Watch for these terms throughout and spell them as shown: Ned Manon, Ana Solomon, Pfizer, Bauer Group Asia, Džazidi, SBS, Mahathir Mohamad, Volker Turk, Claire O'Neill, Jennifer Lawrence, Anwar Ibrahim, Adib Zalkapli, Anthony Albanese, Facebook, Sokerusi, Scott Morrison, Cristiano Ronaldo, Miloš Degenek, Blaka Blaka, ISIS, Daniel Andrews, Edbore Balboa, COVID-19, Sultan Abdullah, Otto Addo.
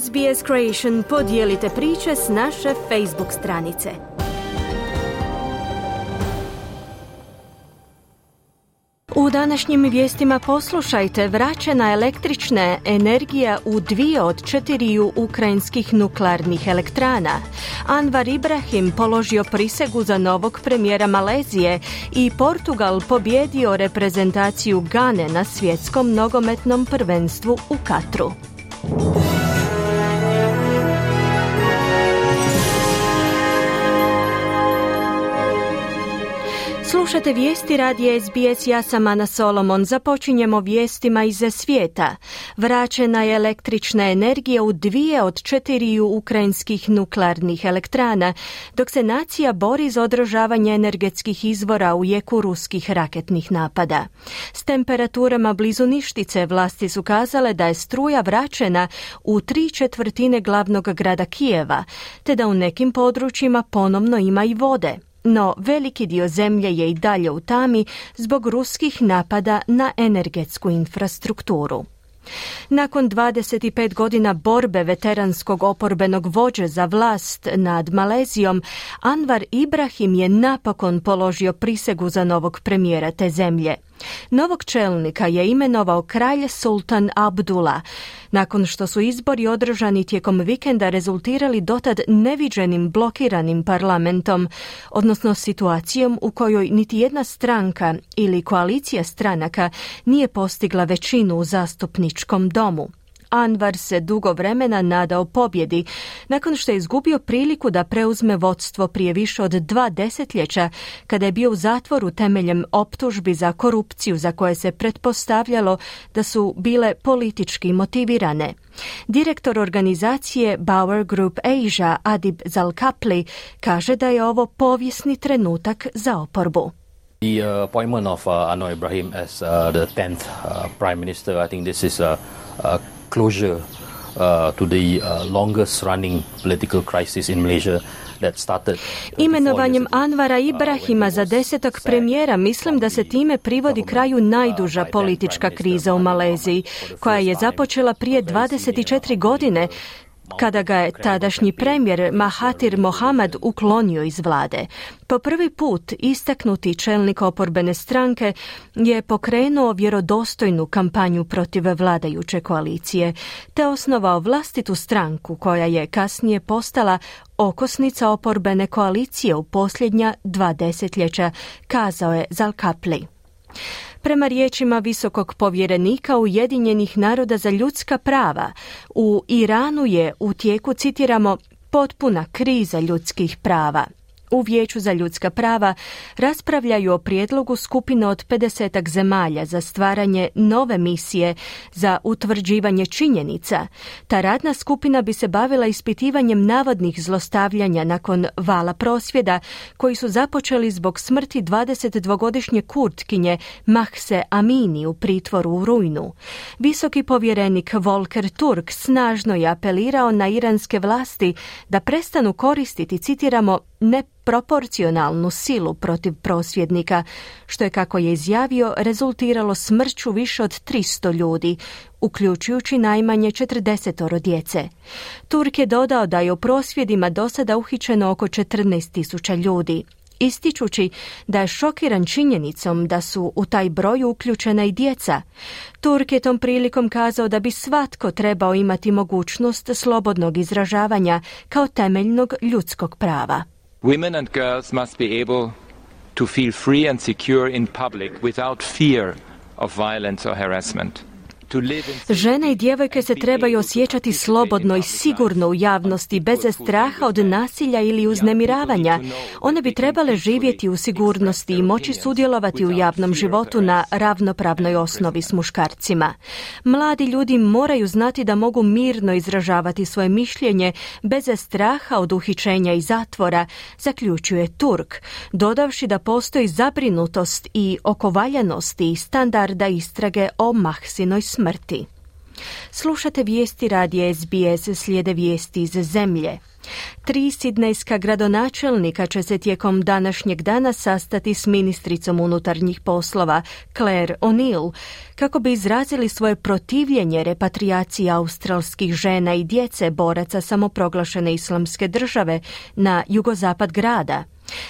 SBS Creation podijelite priče s naše Facebook stranice. U današnjim vijestima poslušajte: vraćena električna energija u 2 od 4 ukrajinskih nuklearnih elektrana, Anwar Ibrahim položio prisegu za novog premijera Malezije i Portugal pobijedio reprezentaciju Gane na svjetskom nogometnom prvenstvu u Katru. Slušate vijesti radija SBS, ja sam Ana Solomon. Započinjemo vijestima iz svijeta. Vraćena je električna energija u 2 od 4 ukrajinskih nuklearnih elektrana, dok se nacija bori za održavanje energetskih izvora u jeku ruskih raketnih napada. S temperaturama blizu ništice vlasti su kazale da je struja vraćena u 3/4 glavnog grada Kijeva, te da u nekim područjima ponovno ima i vode. No, veliki dio zemlje je i dalje u tami zbog ruskih napada na energetsku infrastrukturu. Nakon 25 godina borbe veteranskog oporbenog vođe za vlast nad Malezijom, Anwar Ibrahim je napokon položio prisegu za novog premijera te zemlje. Novog čelnika je imenovao kralj Sultan Abdullah, nakon što su izbori održani tijekom vikenda rezultirali dotad neviđenim blokiranim parlamentom, odnosno situacijom u kojoj niti jedna stranka ili koalicija stranaka nije postigla većinu u zastupničkom domu. Anwar se dugo vremena nadao pobjedi, nakon što je izgubio priliku da preuzme vodstvo prije više od 2 desetljeća, kada je bio u zatvoru temeljem optužbi za korupciju za koje se pretpostavljalo da su bile politički motivirane. Direktor organizacije Bauer Group Asia, Adib Zalkapli, kaže da je ovo povijesni trenutak za oporbu. The appointment of Anwar Ibrahim as the 10th prime minister, I think this is a closure to the longest running political crisis in Malaysia. Imenovanjem Anwara Ibrahima za 10. premijera mislim da se time privodi kraju najduža politička kriza u Maleziji, koja je započela prije 24 godine, kada ga je tadašnji premijer Mahathir Mohamad uklonio iz vlade. Po prvi put istaknuti čelnik oporbene stranke je pokrenuo vjerodostojnu kampanju protiv vladajuće koalicije, te osnovao vlastitu stranku koja je kasnije postala okosnica oporbene koalicije u posljednja 2 desetljeća, kazao je Zalkapli. Prema riječima visokog povjerenika Ujedinjenih naroda za ljudska prava, u Iranu je u tijeku, citiramo, potpuna kriza ljudskih prava. U Vijeću za ljudska prava raspravljaju o prijedlogu skupine od 50 zemalja za stvaranje nove misije za utvrđivanje činjenica. Ta radna skupina bi se bavila ispitivanjem navodnih zlostavljanja nakon vala prosvjeda koji su započeli zbog smrti 22-godišnje Kurtkinje Mahse Amini u pritvoru u rujnu. Visoki povjerenik Volker Turk snažno je apelirao na iranske vlasti da prestanu koristiti, citiramo, neproporcionalnu silu protiv prosvjednika, što je, kako je izjavio, rezultiralo smrću više od 300 ljudi, uključujući najmanje 40 djece. Turk je dodao da je u prosvjedima do sada uhićeno oko 14.000 ljudi, ističući da je šokiran činjenicom da su u taj broj uključena i djeca. Turk je tom prilikom kazao da bi svatko trebao imati mogućnost slobodnog izražavanja kao temeljnog ljudskog prava. Women and girls must be able to feel free and secure in public without fear of violence or harassment. Žene i djevojke se trebaju osjećati slobodno i sigurno u javnosti, bez straha od nasilja ili uznemiravanja. One bi trebale živjeti u sigurnosti i moći sudjelovati u javnom životu na ravnopravnoj osnovi s muškarcima. Mladi ljudi moraju znati da mogu mirno izražavati svoje mišljenje bez straha od uhićenja i zatvora, zaključuje Turk, dodavši da postoji zabrinutost i oko valjanosti i standarda istrage o Mahsinoj smrti. Slušate vijesti radija SBS, slijede vijesti iz zemlje. Tri sidnejska gradonačelnika će se tijekom današnjeg dana sastati s ministricom unutarnjih poslova Claire O'Neill kako bi izrazili svoje protivljenje repatrijaciji australskih žena i djece boraca samoproglašene Islamske države na jugozapad grada.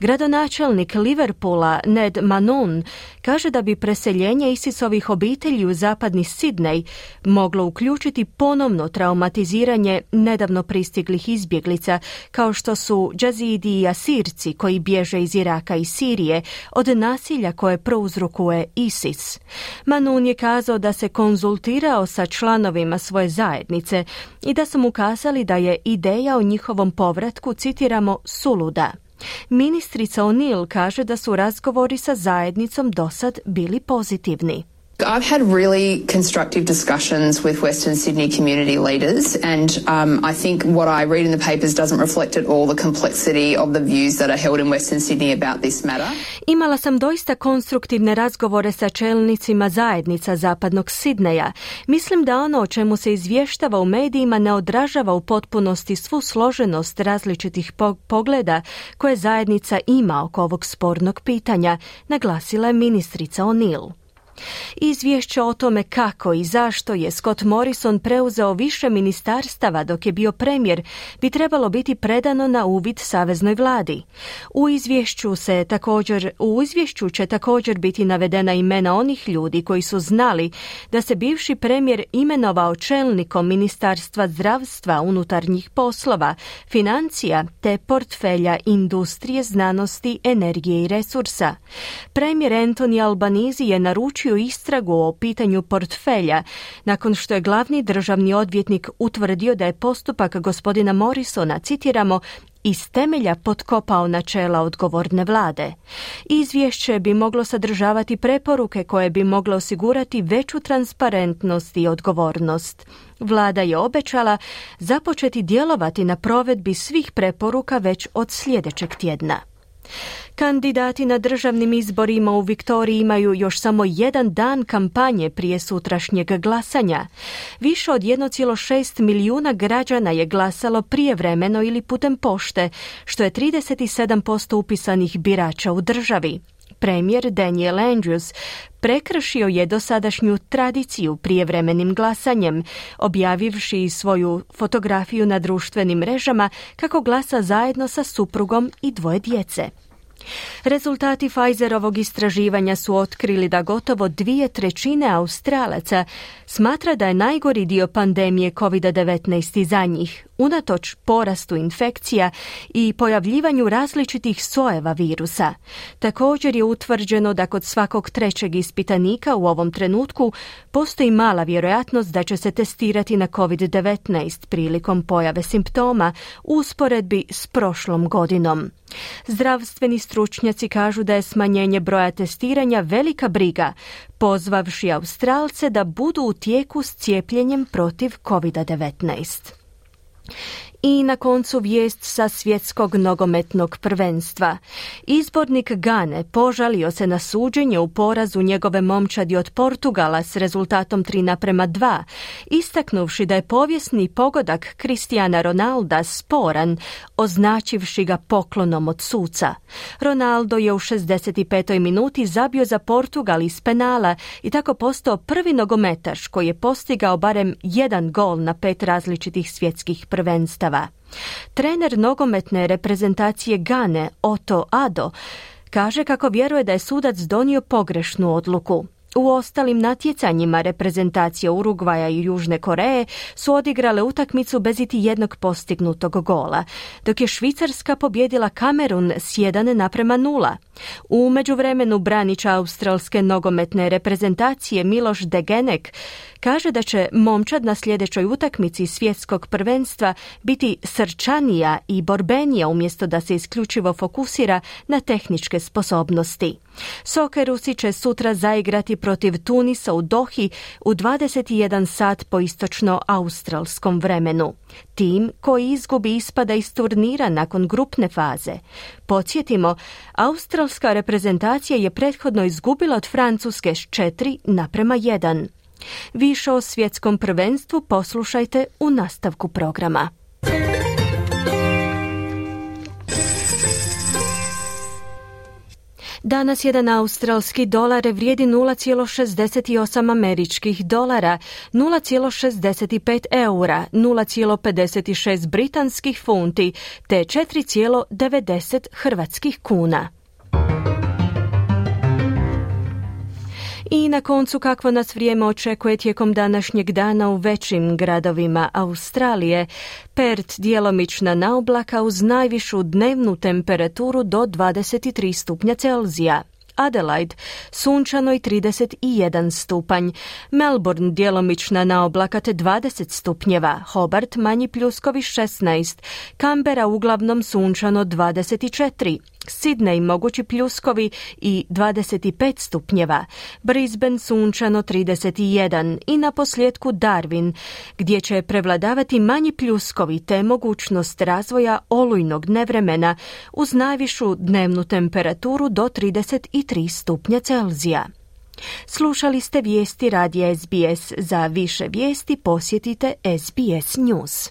Gradonačelnik Liverpoola Ned Manon kaže da bi preseljenje Isisovih obitelji u zapadni Sidnej moglo uključiti ponovno traumatiziranje nedavno pristiglih izbjeglica, kao što su Džazidi i Asirci koji bježe iz Iraka i Sirije od nasilja koje prouzrokuje Isis. Manon je kazao da se konzultirao sa članovima svoje zajednice i da su mu kazali da je ideja o njihovom povratku, citiramo, suluda. Ministrica O'Neill kaže da su razgovori sa zajednicom dosad bili pozitivni. I've had really constructive discussions with Western Sydney community leaders and I think what I read in the papers doesn't reflect at all the complexity of the views that are held in Western Sydney about this matter. Imala sam doista konstruktivne razgovore sa čelnicima zajednica zapadnog Sidneja. Mislim da ono o čemu se izvještava u medijima ne odražava u potpunosti svu složenost različitih pogleda koje zajednica ima oko ovog spornog pitanja, naglasila je ministrica O'Neill. Izvješće o tome kako i zašto je Scott Morrison preuzeo više ministarstava dok je bio premijer bi trebalo biti predano na uvid saveznoj vladi. U izvješću će također biti navedena imena onih ljudi koji su znali da se bivši premijer imenovao čelnikom Ministarstva zdravstva, unutarnjih poslova, financija te portfelja industrije, znanosti, energije i resursa. Premijer Anthony Albanese je naručio istragu o pitanju portfelja nakon što je glavni državni odvjetnik utvrdio da je postupak gospodina Morrisona, citiramo, iz temelja potkopao načela odgovorne vlade. Izvješće bi moglo sadržavati preporuke koje bi mogle osigurati veću transparentnost i odgovornost. Vlada je obećala započeti djelovati na provedbi svih preporuka već od sljedećeg tjedna. Kandidati na državnim izborima u Viktoriji imaju još samo jedan dan kampanje prije sutrašnjeg glasanja. Više od 1,6 milijuna građana je glasalo prijevremeno ili putem pošte, što je 37% upisanih birača u državi. Premijer Daniel Andrews prekršio je dosadašnju tradiciju prijevremenim glasanjem, objavivši svoju fotografiju na društvenim mrežama kako glasa zajedno sa suprugom i 2 djece. Rezultati Pfizerovog istraživanja su otkrili da gotovo 2/3 Australaca smatra da je najgori dio pandemije COVID-19 iza njih, unatoč porastu infekcija i pojavljivanju različitih sojeva virusa. Također je utvrđeno da kod svakog 3. ispitanika u ovom trenutku postoji mala vjerojatnost da će se testirati na COVID-19 prilikom pojave simptoma u usporedbi s prošlom godinom. Zdravstveni stručnjaci kažu da je smanjenje broja testiranja velika briga, pozvavši Australce da budu u tijeku s cijepljenjem protiv COVID-19. I na koncu vijest sa svjetskog nogometnog prvenstva. Izbornik Gane požalio se na suđenje u porazu njegove momčadi od Portugala s rezultatom 3:2, istaknuvši da je povijesni pogodak Cristiana Ronalda sporan, označivši ga poklonom od suca. Ronaldo je u 65. minuti zabio za Portugal iz penala i tako postao prvi nogometaš koji je postigao barem jedan gol na 5 različitih svjetskih prvenstava. Trener nogometne reprezentacije Gane, Otto Addo, kaže kako vjeruje da je sudac donio pogrešnu odluku. U ostalim natjecanjima reprezentacije Urugvaja i Južne Koreje su odigrale utakmicu bez iti jednog postignutog gola, dok je Švicarska pobjedila Kamerun s 1:0. U međuvremenu branič australske nogometne reprezentacije Miloš Degenek kaže da će momčad na sljedećoj utakmici svjetskog prvenstva biti srčanija i borbenija umjesto da se isključivo fokusira na tehničke sposobnosti. Sokerusi će sutra zaigrati protiv Tunisa u Dohi u 21 sat po istočno-australskom vremenu. Tim koji izgubi ispada iz turnira nakon grupne faze. Podsjetimo, australska reprezentacija je prethodno izgubila od Francuske s 4:1. Više o svjetskom prvenstvu poslušajte u nastavku programa. Danas jedan australski dolar vrijedi 0,68 američkih dolara, 0,65 eura, 0,56 britanskih funti te 4,90 hrvatskih kuna. I na koncu kakvo nas vrijeme očekuje tijekom današnjeg dana u većim gradovima Australije. Perth djelomična naoblaka uz najvišu dnevnu temperaturu do 23 stupnja Celzija. Adelaide sunčano i 31 stupanj. Melbourne djelomična naoblaka te 20 stupnjeva. Hobart manji pljuskovi 16. Canberra uglavnom sunčano 24. Sydney mogući pljuskovi i 25 stupnjeva. Brisbane sunčano 31 i na posljetku Darwin, gdje će prevladavati manji pljuskovi te mogućnost razvoja olujnog nevremena uz najvišu dnevnu temperaturu do 33 stupnja Celzija. Slušali ste vijesti radija SBS. Za više vijesti posjetite SBS News.